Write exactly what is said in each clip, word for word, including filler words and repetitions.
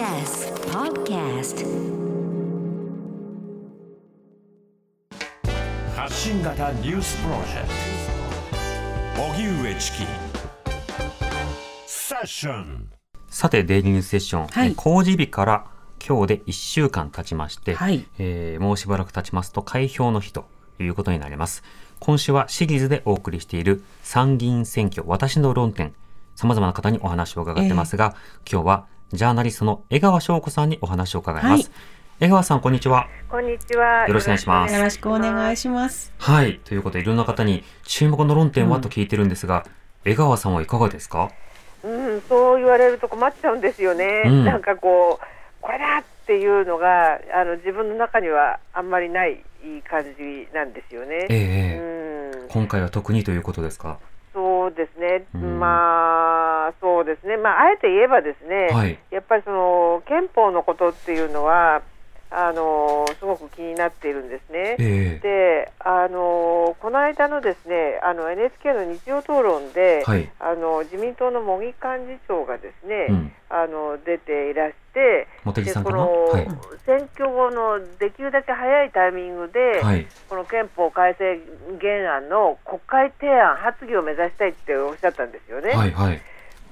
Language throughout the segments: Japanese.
ティービーエス Podcast 発信型ニュースプロジェクト荻上チキセッション。さてデイリーニュースセッション、はい、公示日から今日でいっしゅうかん経ちまして、はい、えー、もうしばらく経ちますと開票の日ということになります。今週はシリーズでお送りしている参議院選挙私の論点、様々な方にお話を伺ってますが、えー、今日はジャーナリストの江川翔子さんにお話を伺います、はい、江川さんこんにちは。こんにちは、よろしくお願いします。よろしくお願いします。はい、ということでいろんな方に注目の論点はと聞いてるんですが、うん、江川さんはいかがですか？うん、そう言われると困っちゃうんですよね、うん、なんかこうこれだっていうのがあの自分の中にはあんまりない感じなんですよね、えーうん、今回は特にということですか？そうですね、うん、まあそうですね、まあ、あえて言えばですね、はい、やっぱりその憲法のことっていうのはあのすごく気になっているんですね、えー、であのこの間のですねあの エヌエイチケー の日曜討論で、はい、あの自民党の茂木幹事長がですね、うん、あの出ていらして茂木さんかな、はい、選挙後のできるだけ早いタイミングで、はい、この憲法改正原案の国会提案発議を目指したいっておっしゃったんですよね、はいはい。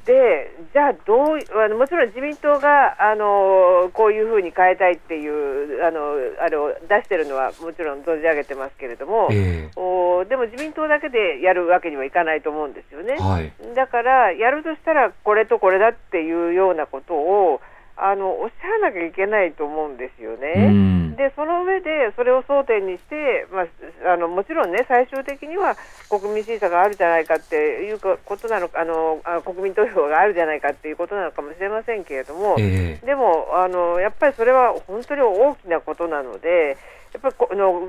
でじゃあどうあのもちろん自民党があのこういうふうに変えたいっていうあのあれを出してるのはもちろん存じ上げてますけれども、えー、おでも自民党だけでやるわけにはいかないと思うんですよね、はい、だからやるとしたらこれとこれだっていうようなことをあのおっしゃらなきゃいけないと思うんですよね。でその上でそれを争点にして、まあ、あのもちろんね最終的には国民審査があるじゃないかっていうことなのかあの国民投票があるじゃないかっていうことなのかもしれませんけれども、えー、でもあのやっぱりそれは本当に大きなことなのでやっぱりこの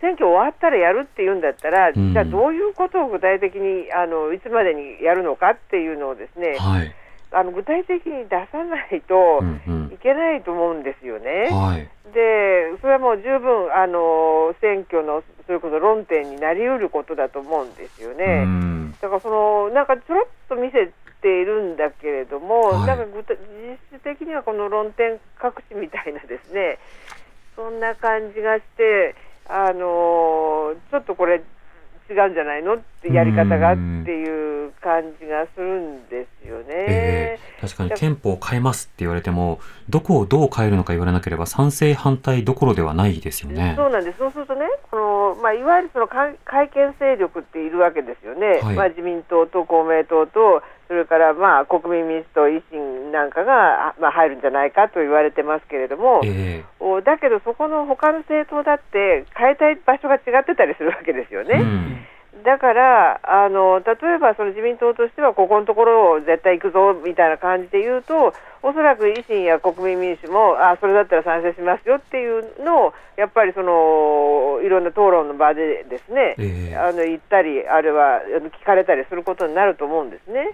選挙終わったらやるっていうんだったら、うん、じゃあどういうことを具体的にあのいつまでにやるのかっていうのをですね、はい、あの具体的に出さないといけないと思うんですよね、うんうん、はい、でそれはもう十分あの選挙のそれこそ論点になりうることだと思うんですよね、うん、だからそのなんかちょろっと見せているんだけれども、はい、なんか具体実質的にはこの論点隠しみたいなですねそんな感じがしてあのちょっとこれ違うんじゃないのってやり方がっていう感じがするんですよね、えー、確かに憲法を変えますって言われてもどこをどう変えるのか言われなければ賛成反対どころではないですよね。そうなんです。そうするとねこの、まあ、いわゆるその改憲勢力っているわけですよね、はい、まあ、自民党と公明党とそれからまあ国民民主党維新なんかがまあ入るんじゃないかと言われてますけれども、えー、だけどそこの他の政党だって変えたい場所が違ってたりするわけですよね、うん、だからあの例えばその自民党としてはここのところを絶対行くぞみたいな感じで言うとおそらく維新や国民民主もあそれだったら賛成しますよっていうのをやっぱりそのいろんな討論の場でですね、えー、あの言ったりあるいは聞かれたりすることになると思うんですね。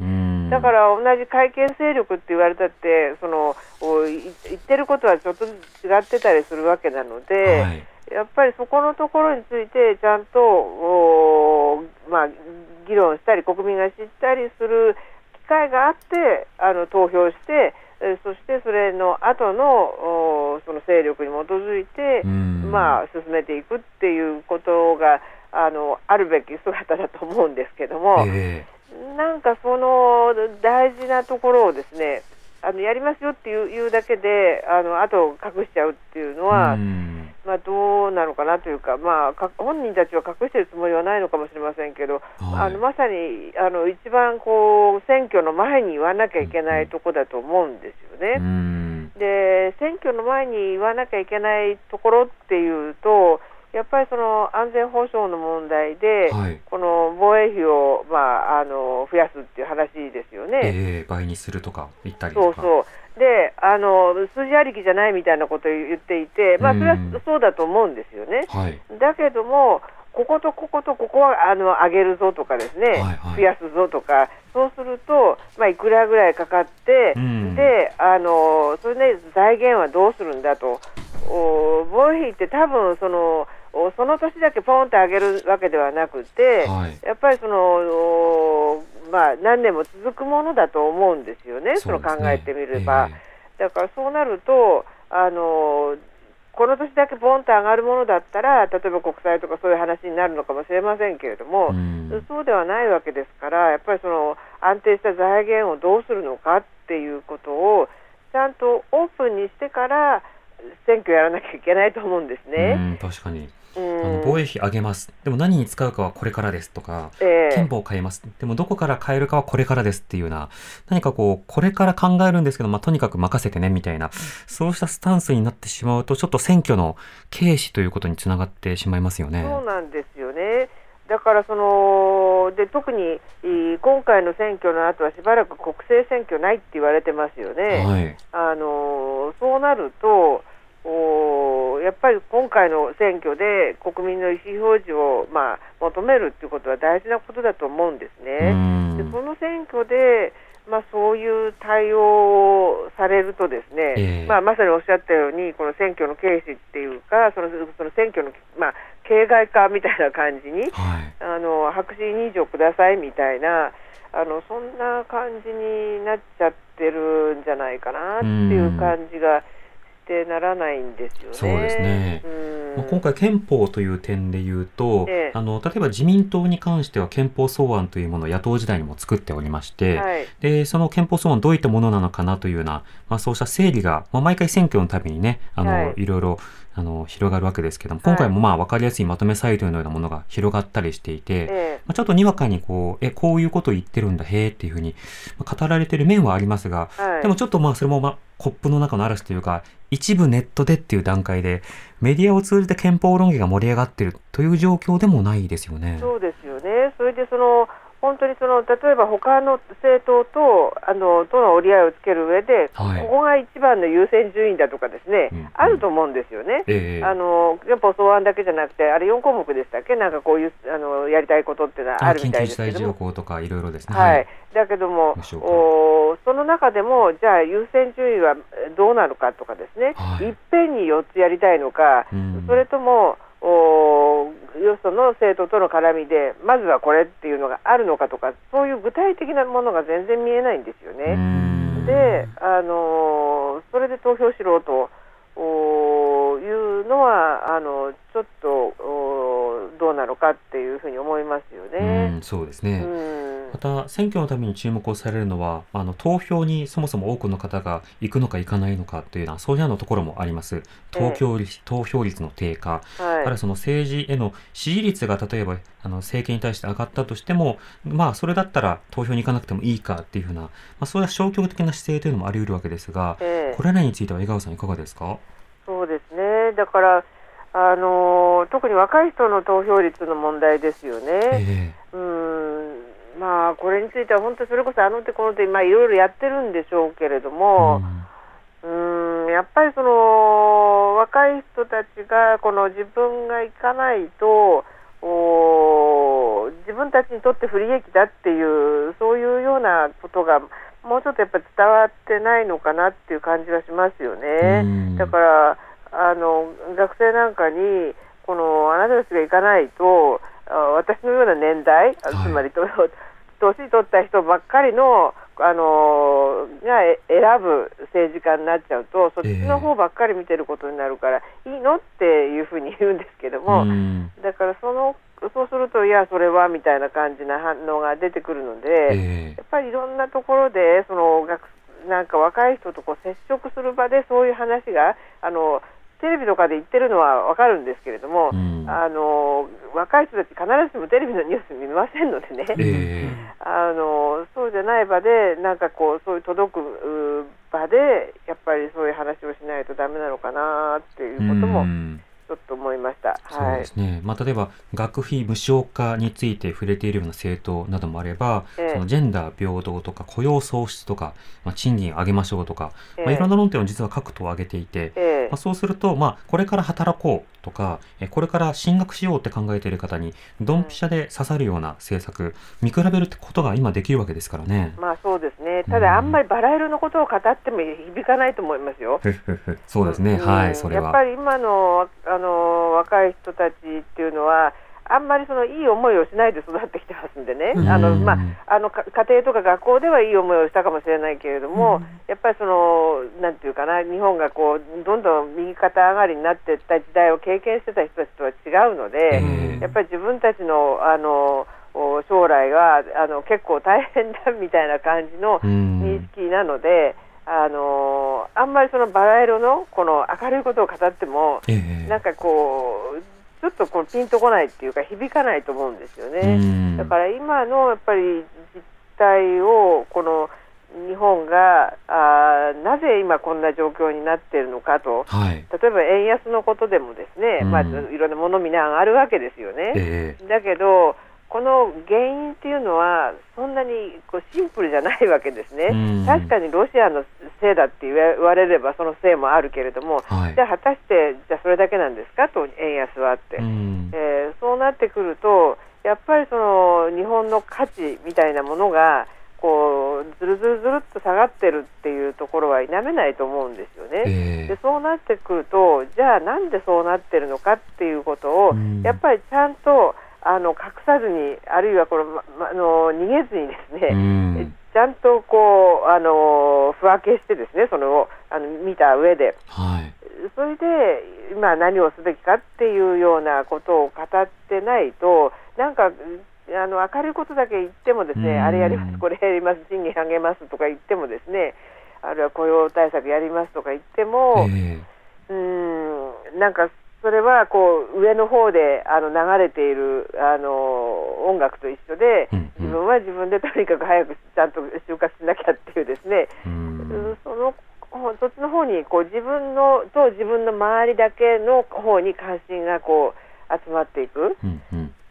だから同じ改憲勢力って言われたってその言ってることはちょっと違ってたりするわけなので、はい、やっぱりそこのところについてちゃんと、まあ、議論したり国民が知ったりする機会があってあの投票してそしてそれの後のその勢力に基づいて、まあ、進めていくっていうことが あの、あるべき姿だと思うんですけども、えー、なんかその大事なところをですねあのやりますよっていうだけであの後隠しちゃうっていうのは、まあ、どうなのかなというか、まあ、本人たちは隠しているつもりはないのかもしれませんけど、はい、あのまさにあの一番こう選挙の前に言わなきゃいけないところだと思うんですよね、うん、で選挙の前に言わなきゃいけないところっていうとやっぱりその安全保障の問題で、はい、この防衛費を、まあ、あの増やすっていう話ですよね、えー、倍にするとか言ったりとかそうそうであの数字ありきじゃないみたいなことを言っていて、まあ、それはそうだと思うんですよね、はい、だけどもこことこことここはあの上げるぞとかですね、はいはい、増やすぞとかそうすると、まあ、いくらぐらいかかってであのそれで財源はどうするんだとお防衛費って多分そのその年だけポンと上げるわけではなくて、はい、やっぱりその、まあ、何年も続くものだと思うんですよね、そうですね、その考えてみれば、えー、だからそうなるとあのこの年だけボンと上がるものだったら例えば国債とかそういう話になるのかもしれませんけれども、うん、そうではないわけですからやっぱりその安定した財源をどうするのかっていうことをちゃんとオープンにしてから選挙やらなきゃいけないと思うんですね。うん、確かにあの防衛費上げますでも何に使うかはこれからですとか、えー、憲法を変えますでもどこから変えるかはこれからですっていうような何かこうこれから考えるんですけど、まあ、とにかく任せてねみたいなそうしたスタンスになってしまうとちょっと選挙の軽視ということにつながってしまいますよね。そうなんですよね。だからそので特に今回の選挙の後はしばらく国政選挙ないって言われてますよね、はい、あのそうなるとおやっぱり今回の選挙で国民の意思表示を、まあ、求めるということは大事なことだと思うんですね。でこの選挙で、まあ、そういう対応をされるとですね、えーまあ、まさにおっしゃったようにこの選挙の軽視っていうかその、その選挙の、まあ、形骸化みたいな感じに、はい、あの白紙に条くださいみたいなあのそんな感じになっちゃってるんじゃないかなっていう感じがならないんですよね。そうですね、うん、今回憲法という点で言うと、ええ、あの例えば自民党に関しては憲法草案というものを野党時代にも作っておりまして、はい、でその憲法草案どういったものなのかなというような、まあ、そうした整理が、まあ、毎回選挙のたびにねあの、はい、いろいろあの広がるわけですけども今回もまあ分かりやすいまとめサイトのようなものが広がったりしていて、はいまあ、ちょっとにわかにこうえこういうことを言ってるんだへーっていうふうに語られている面はありますが、はい、でもちょっとまあそれもまあコップの中の嵐というか一部ネットでっていう段階でメディアを通じて憲法論議が盛り上がっているという状況でもないですよね。そうですよね。それでその本当にその例えば他の政党とあのとの折り合いをつける上で、はい、ここが一番の優先順位だとかですね、うんうん、あると思うんですよね、えー、あのやっぱ草案だけじゃなくてあれよん項目でしたっけなんかこういうあのやりたいことってのはあるみたいですけど緊急事態条項とかいろいろですね、はいはい、だけどもおその中でもじゃあ優先順位はどうなのかとかですね、はい、いっぺんによっつやりたいのか、うん、それともおよその政党との絡みでまずはこれっていうのがあるのかとかそういう具体的なものが全然見えないんですよね。で、あのそれで投票しろというのはあのちょっとどうなのかっていうふうに思いますよね。うんそうですね。また選挙のために注目をされるのはあの投票にそもそも多くの方が行くのか行かないのかというようなそういうようなところもあります。投票率、ええ、投票率の低下、はい、あるいはその政治への支持率が例えばあの政権に対して上がったとしても、まあ、それだったら投票に行かなくてもいいかというふうな、まあ、そういう消極的な姿勢というのもあり得るわけですが、ええ、これらについては江川さんいかがですか。そうですね。だからあの特に若い人の投票率の問題ですよね、ええ、うんまあ、これについては本当にそれこそあの手この手、まあ、いろいろやってるんでしょうけれども、うん、うーんやっぱりその若い人たちがこの自分が行かないと自分たちにとって不利益だっていうそういうようなことがもうちょっとやっぱり伝わってないのかなっていう感じはしますよね、うん、だからあの学生なんかにこのあなたたちが行かないと私のような年代、はい、つまりと年取った人ばっかりの、あのー、が選ぶ政治家になっちゃうとそっちの方ばっかり見てることになるから、えー、いいのっていうふうに言うんですけども、うん、だからそのそうするといやそれはみたいな感じな反応が出てくるので、えー、やっぱりいろんなところでそのなんか若い人とこう接触する場でそういう話があのテレビとかで言ってるのはわかるんですけれども、うん、あの若い人たち必ずしもテレビのニュース見ませんのでね、えー、あのそうじゃない場でなんかこうそういう届く場でやっぱりそういう話をしないとダメなのかなっていうことも、うんちょっと思いました。そうですね。はいまあ、例えば学費無償化について触れているような政党などもあれば、ええ、そのジェンダー平等とか雇用創出とか、まあ、賃金上げましょうとか、ええまあ、いろんな論点を実は各党挙げていて、ええまあ、そうすると、まあ、これから働こうとかこれから進学しようって考えている方にドンピシャで刺さるような政策、うん、見比べるってことが今できるわけですからね。まあそうですね。ただあんまりバラ色のことを語っても響かないと思いますよ。そうですね、うん、はいそれはやっぱり今のあの若い人たちっていうのはあんまりそのいい思いをしないで育ってきてますんでね、あの、まあ、あの家庭とか学校ではいい思いをしたかもしれないけれども、やっぱりそのなんていうかな、日本がこうどんどん右肩上がりになっていった時代を経験してた人たちとは違うので、やっぱり自分たちのあの将来があの結構大変だみたいな感じの認識なので、あのあんまりそのバラ色のこの明るいことを語っても、なんかこうちょっとこうピンとこないっていうか響かないと思うんですよね。だから今のやっぱり実態をこの日本があなぜ今こんな状況になっているのかと、はい、例えば円安のことでもですね、まあ、いろんなものみんな上がるわけですよね、えー、だけどこの原因っていうのはそんなにこうシンプルじゃないわけですね。確かにロシアのせいだって言われればそのせいもあるけれども、はい、じゃあ果たしてじゃあそれだけなんですかと円安はあって、えー、そうなってくるとやっぱりその日本の価値みたいなものがこうずるずるずるっと下がってるっていうところは否めないと思うんですよね、えー、でそうなってくるとじゃあなんでそうなってるのかっていうことをやっぱりちゃんとあの隠さずに、あるいはこの、ま、あの逃げずにですね、うん、ちゃんとこうあのふわけしてですね、そのあの見た上で、はい、それで今何をすべきかっていうようなことを語ってないと、なんかあの明るいことだけ言ってもですね、うん、あれやります、これやります、賃金上げますとか言ってもですね、あるいは雇用対策やりますとか言っても、えー、うーんなんかそれはこう上の方であの流れているあの音楽と一緒で、自分は自分でとにかく早くちゃんと就活しなきゃっていうですね、そのそっちの方にこう自分のと自分の周りだけの方に関心がこう集まっていくっ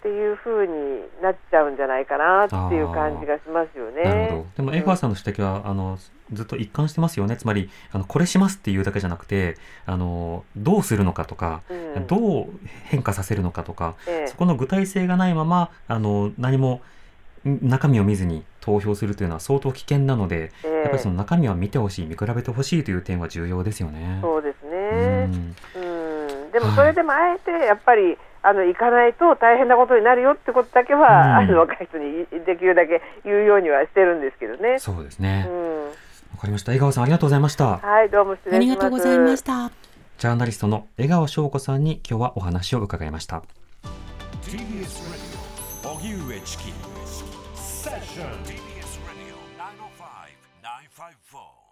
ていう風になっちゃうんじゃないかなっていう感じがしますよね。なるほど。でも江川さんの指摘は、うん、あのずっと一貫してますよね。つまりあのこれしますっていうだけじゃなくて、あのどうするのかとか、うん、どう変化させるのかとか、ええ、そこの具体性がないままあの何も中身を見ずに投票するというのは相当危険なので、ええ、やっぱりその中身は見てほしい、見比べてほしいという点は重要ですよね。そうですね、うんうん、でもそれでもあえてやっぱり、はい、あの行かないと大変なことになるよってことだけは、うん、あの若い人にできるだけ言うようにはしてるんですけどね。そうですね、うん、わかりました。江川さんありがとうございました。はい、どうも失礼します。ありがとうございました。ジャーナリストの江川翔子さんに今日はお話を伺いました。 ティービーエス ラジオ荻上チキセッション ティービーエス ラジオ ナインオーファイブ ナインファイブフォー